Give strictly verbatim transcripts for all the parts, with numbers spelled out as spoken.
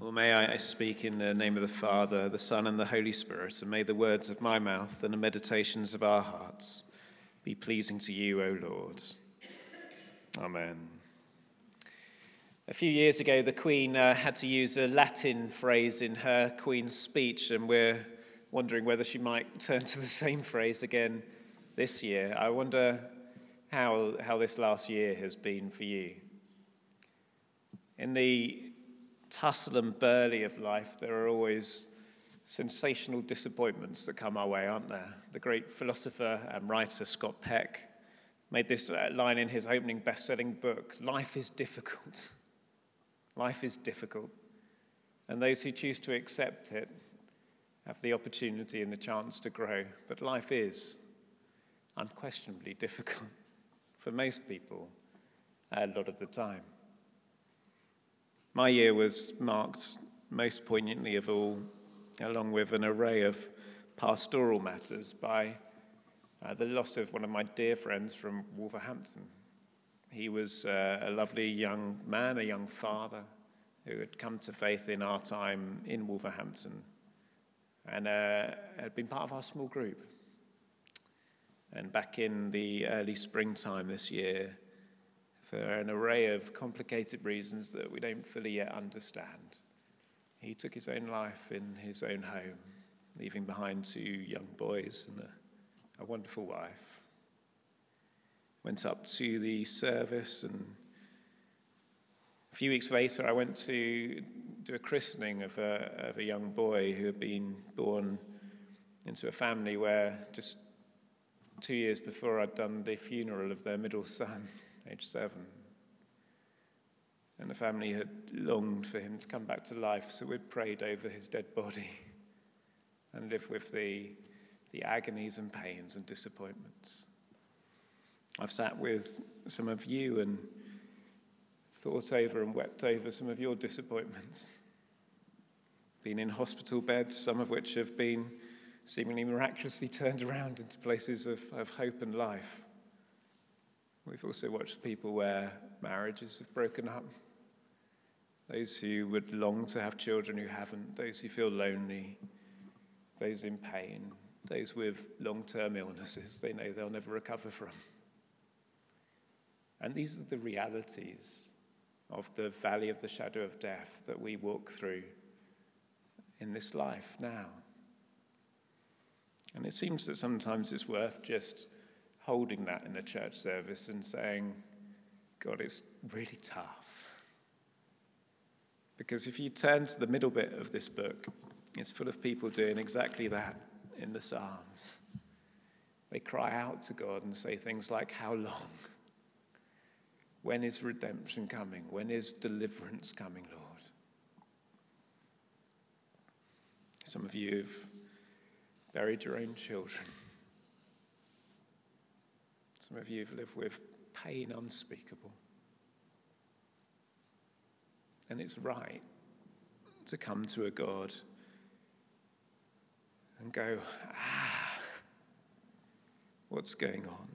Well, may I speak in the name of the Father, the Son, and the Holy Spirit, and may the words of my mouth and the meditations of our hearts be pleasing to you, O Lord. Amen. A few years ago, the Queen uh, had to use a Latin phrase in her Queen's speech, and we're wondering whether she might turn to the same phrase again this year. I wonder how how this last year has been for you. In the tussle and burly of life, there are always sensational disappointments that come our way, aren't there? The great philosopher and writer Scott Peck made this line in his opening best-selling book, life is difficult. Life is difficult. And those who choose to accept it have the opportunity and the chance to grow. But life is unquestionably difficult for most people a lot of the time. My year was marked most poignantly of all, along with an array of pastoral matters, by uh, the loss of one of my dear friends from Wolverhampton. He was uh, a lovely young man, a young father, who had come to faith in our time in Wolverhampton, and uh, had been part of our small group. And back in the early springtime this year, for an array of complicated reasons that we don't fully yet understand, he took his own life in his own home, leaving behind two young boys and a, a wonderful wife. Went up to the service, and a few weeks later I went to do a christening of a, of a young boy who had been born into a family where just two years before I'd done the funeral of their middle son, age seven, and the family had longed for him to come back to life, so we prayed over his dead body and lived with the, the agonies and pains and disappointments. I've sat with some of you and thought over and wept over some of your disappointments. Been in hospital beds, some of which have been seemingly miraculously turned around into places of, of hope and life. We've also watched people where marriages have broken up, those who would long to have children who haven't, those who feel lonely, those in pain, those with long-term illnesses they know they'll never recover from. And these are the realities of the valley of the shadow of death that we walk through in this life now. And it seems that sometimes it's worth just holding that in a church service and saying, God, it's really tough. Because if you turn to the middle bit of this book, it's full of people doing exactly that in the Psalms. They cry out to God and say things like, how long? When is redemption coming? When is deliverance coming, Lord? Some of you have buried your own children. Some of you have lived with pain unspeakable. And it's right to come to a God and go, ah, what's going on?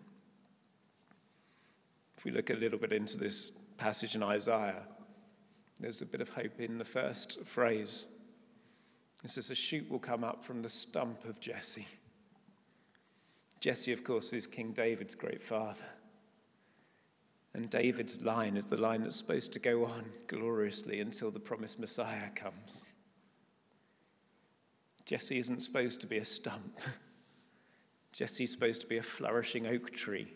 If we look a little bit into this passage in Isaiah, there's a bit of hope in the first phrase. It says, a shoot will come up from the stump of Jesse. Jesse, of course, is King David's great father. And David's line is the line that's supposed to go on gloriously until the promised Messiah comes. Jesse isn't supposed to be a stump. Jesse's supposed to be a flourishing oak tree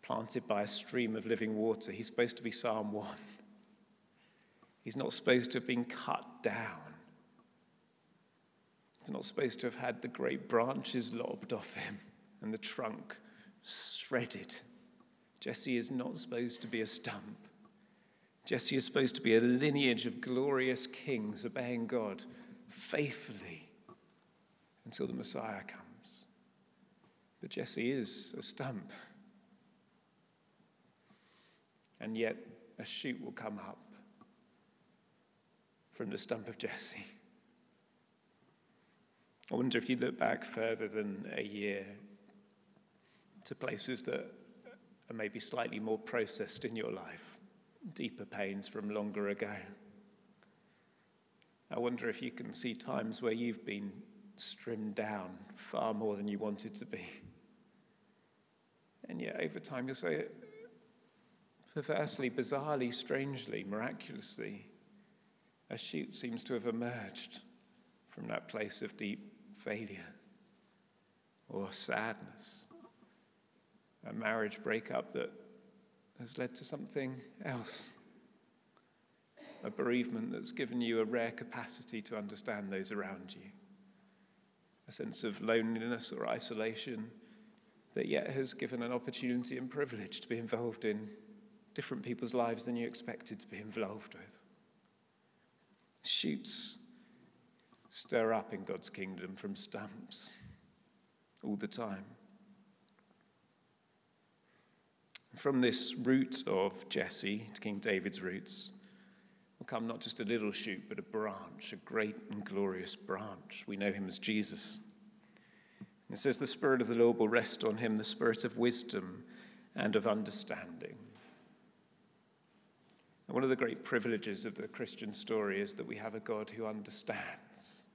planted by a stream of living water. He's supposed to be Psalm one. He's not supposed to have been cut down. He's not supposed to have had the great branches lobbed off him and the trunk shredded. Jesse is not supposed to be a stump. Jesse is supposed to be a lineage of glorious kings obeying God faithfully until the Messiah comes. But Jesse is a stump. And yet a shoot will come up from the stump of Jesse. I wonder if you look back further than a year to places that are maybe slightly more processed in your life, deeper pains from longer ago. wonder if you can see times where you've been trimmed down far more than you wanted to be. And yet over time you'll say, perversely, bizarrely, strangely, miraculously, a shoot seems to have emerged from that place of deep failure or sadness, a marriage breakup that has led to something else, a bereavement that's given you a rare capacity to understand those around you, a sense of loneliness or isolation that yet has given an opportunity and privilege to be involved in different people's lives than you expected to be involved with. Shoots stir up in God's kingdom from stumps all the time. From this root of Jesse, King David's roots, will come not just a little shoot, but a branch, a great and glorious branch. We know him as Jesus. And it says, the Spirit of the Lord will rest on him, the Spirit of wisdom and of understanding. And one of the great privileges of the Christian story is that we have a God who understands.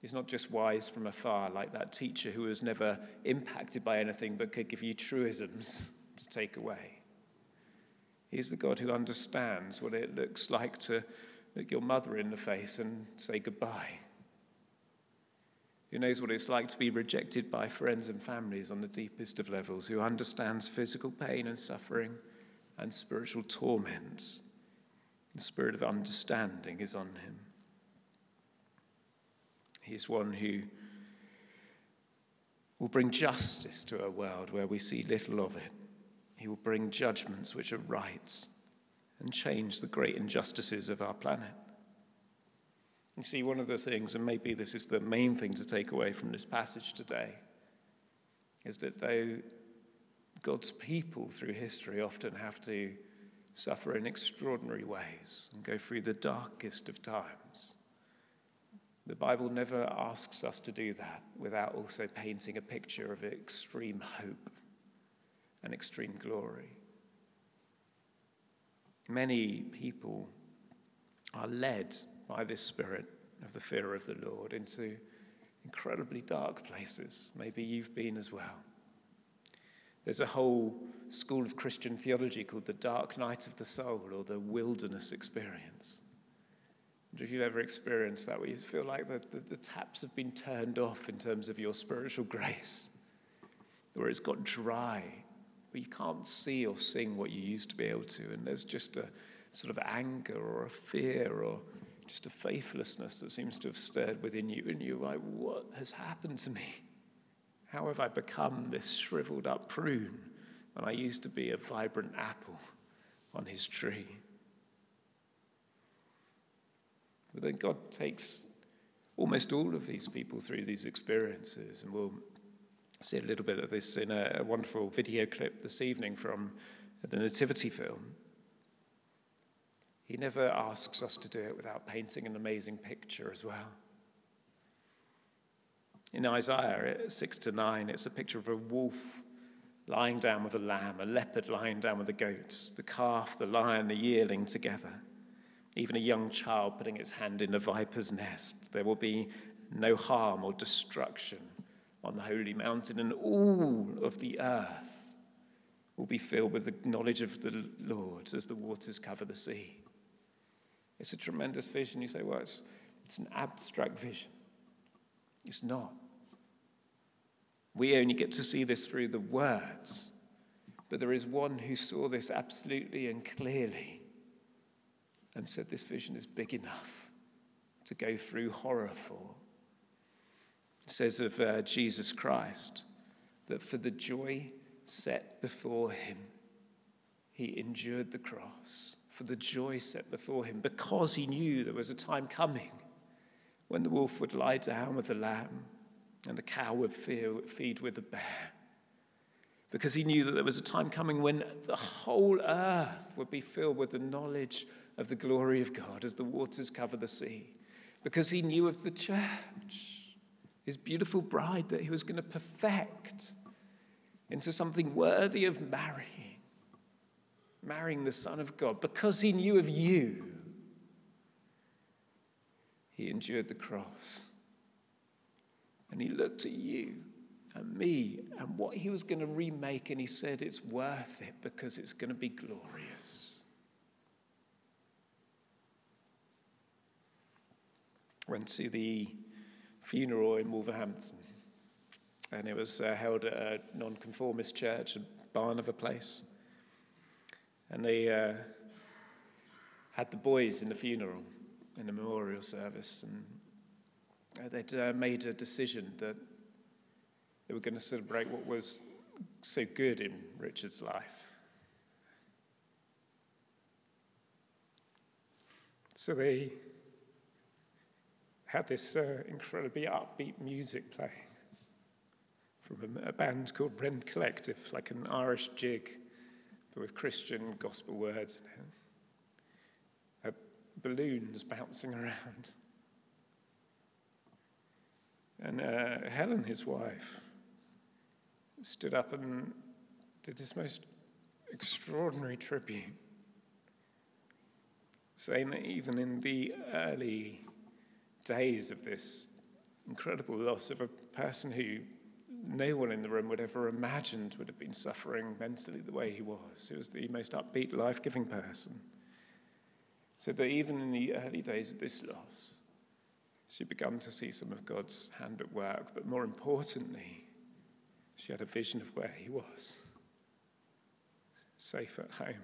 He's not just wise from afar, like that teacher who was never impacted by anything but could give you truisms to take away. He's the God who understands what it looks like to look your mother in the face and say goodbye. Who knows what it's like to be rejected by friends and families on the deepest of levels, who understands physical pain and suffering and spiritual torment. The Spirit of understanding is on him. He's one who will bring justice to a world where we see little of it. He will bring judgments which are right and change the great injustices of our planet. You see, one of the things, and maybe this is the main thing to take away from this passage today, is that though God's people through history often have to suffer in extraordinary ways and go through the darkest of times, the Bible never asks us to do that without also painting a picture of extreme hope and extreme glory. Many people are led by this spirit of the fear of the Lord into incredibly dark places. Maybe you've been as well. There's a whole school of Christian theology called the dark night of the soul, or the wilderness experience. If you've ever experienced that, where you feel like the, the, the taps have been turned off in terms of your spiritual grace, where it's got dry, where you can't see or sing what you used to be able to, and there's just a sort of anger or a fear or just a faithlessness that seems to have stirred within you, and you're like, what has happened to me? How have I become this shriveled up prune when I used to be a vibrant apple on his tree? But then God takes almost all of these people through these experiences. And we'll see a little bit of this in a, a wonderful video clip this evening from the Nativity film. He never asks us to do it without painting an amazing picture as well. In Isaiah six to nine, it's a picture of a wolf lying down with a lamb, a leopard lying down with a goat, the calf, the lion, the yearling together. Even a young child putting its hand in a viper's nest. There will be no harm or destruction on the holy mountain, and all of the earth will be filled with the knowledge of the Lord as the waters cover the sea. It's a tremendous vision. You say, well, it's, it's an abstract vision. It's not. We only get to see this through the words, but there is one who saw this absolutely and clearly, and said this vision is big enough to go through horror for. It says of uh, Jesus Christ that for the joy set before him, he endured the cross. For the joy set before him, because he knew there was a time coming when the wolf would lie down with the lamb and the cow would feed with the bear. Because he knew that there was a time coming when the whole earth would be filled with the knowledge of the glory of God as the waters cover the sea, because he knew of the church, his beautiful bride that he was going to perfect into something worthy of marrying, marrying the Son of God, because he knew of you, He endured the cross. And he looked at you and me and what he was going to remake, and he said, it's worth it because it's going to be glorious. Went to the funeral in Wolverhampton, and it was uh, held at a nonconformist church, a barn of a place. And they uh, had the boys in the funeral, in the memorial service, and they'd uh, made a decision that they were going to celebrate what was so good in Richard's life. So they had this uh, incredibly upbeat music playing from a, a band called Rend Collective, like an Irish jig, but with Christian gospel words in it. Uh, balloons bouncing around. And uh, Helen, his wife, stood up and did this most extraordinary tribute, saying that even in the early days of this incredible loss of a person who no one in the room would ever imagined would have been suffering mentally the way he was. He was the most upbeat, life-giving person. So that even in the early days of this loss, she'd begun to see some of God's hand at work, but more importantly, she had a vision of where he was, safe at home.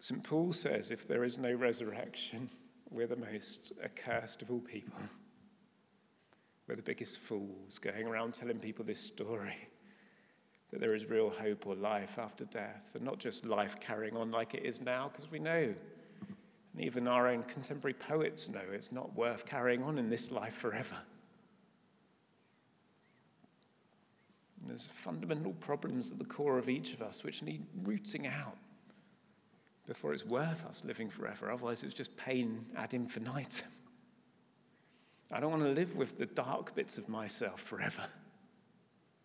Saint Paul says, if there is no resurrection, we're the most accursed of all people. We're the biggest fools, going around telling people this story, that there is real hope or life after death, and not just life carrying on like it is now, because we know, and even our own contemporary poets know, it's not worth carrying on in this life forever. And there's fundamental problems at the core of each of us which need rooting out before it's worth us living forever. Otherwise, it's just pain ad infinitum. I don't want to live with the dark bits of myself forever.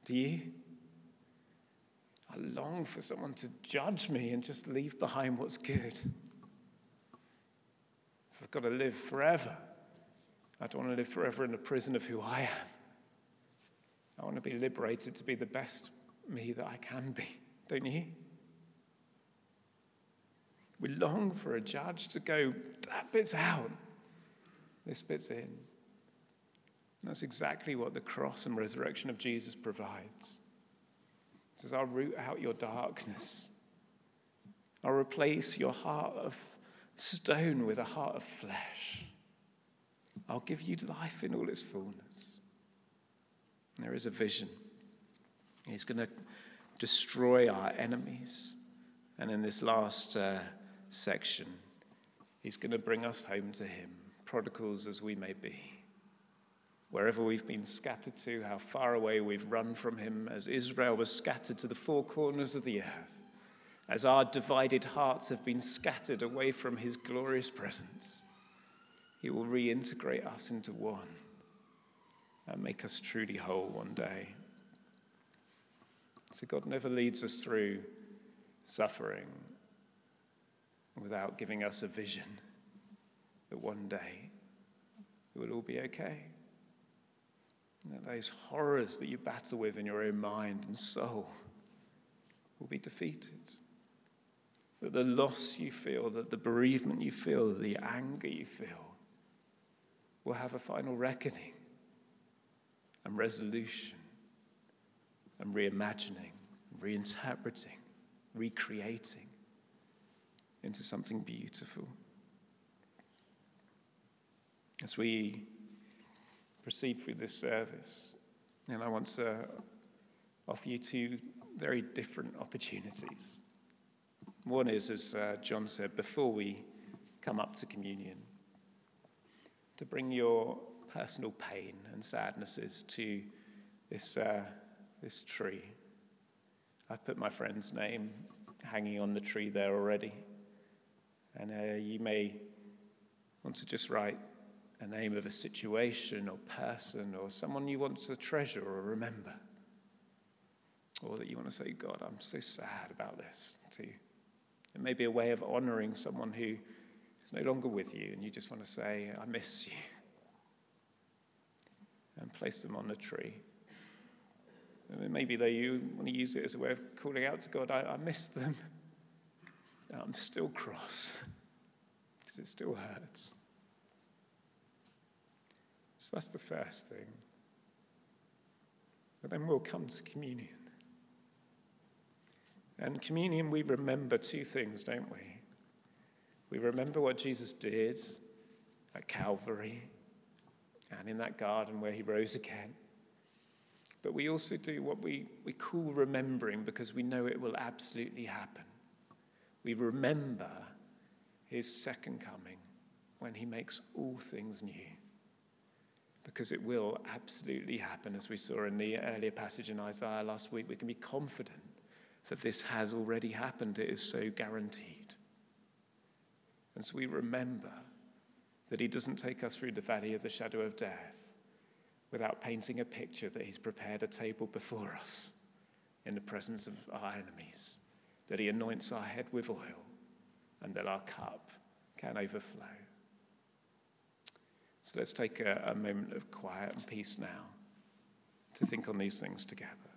Do you? I long for someone to judge me and just leave behind what's good. If I've got to live forever, I don't want to live forever in the prison of who I am. I want to be liberated to be the best me that I can be. Don't you? We long for a judge to go, that bit's out, this bit's in. And that's exactly what the cross and resurrection of Jesus provides. It says, I'll root out your darkness. I'll replace your heart of stone with a heart of flesh. I'll give you life in all its fullness. And there is a vision. He's going to destroy our enemies. And in this last uh, section, he's going to bring us home to him, prodigals as we may be. Wherever we've been scattered to, how far away we've run from him, as Israel was scattered to the four corners of the earth, as our divided hearts have been scattered away from his glorious presence, he will reintegrate us into one and make us truly whole one day. So God never leads us through suffering without giving us a vision that one day it will all be okay. And that those horrors that you battle with in your own mind and soul will be defeated. That the loss you feel, that the bereavement you feel, the anger you feel will have a final reckoning and resolution and reimagining, reinterpreting, recreating into something beautiful. As we proceed through this service, and I want to offer you two very different opportunities. One is, as uh, John said, before we come up to communion, to bring your personal pain and sadnesses to this uh, this tree. I've put my friend's name hanging on the tree there already. And uh, you may want to just write a name of a situation or person or someone you want to treasure or remember. Or that you want to say, God, I'm so sad about this to you. It may be a way of honoring someone who is no longer with you and you just want to say, I miss you, and place them on a tree. And maybe though you want to use it as a way of calling out to God, I, I miss them. I'm still cross because it still hurts. So that's the first thing. But then we'll come to communion. And communion, we remember two things, don't we? We remember what Jesus did at Calvary and in that garden where he rose again. But we also do what we, we call remembering because we know it will absolutely happen. We remember his second coming when he makes all things new, because it will absolutely happen, as we saw in the earlier passage in Isaiah last week. We can be confident that this has already happened. It is so guaranteed. And so we remember that he doesn't take us through the valley of the shadow of death without painting a picture that he's prepared a table before us in the presence of our enemies, that he anoints our head with oil, and that our cup can overflow. So let's take a, a moment of quiet and peace now to think on these things together.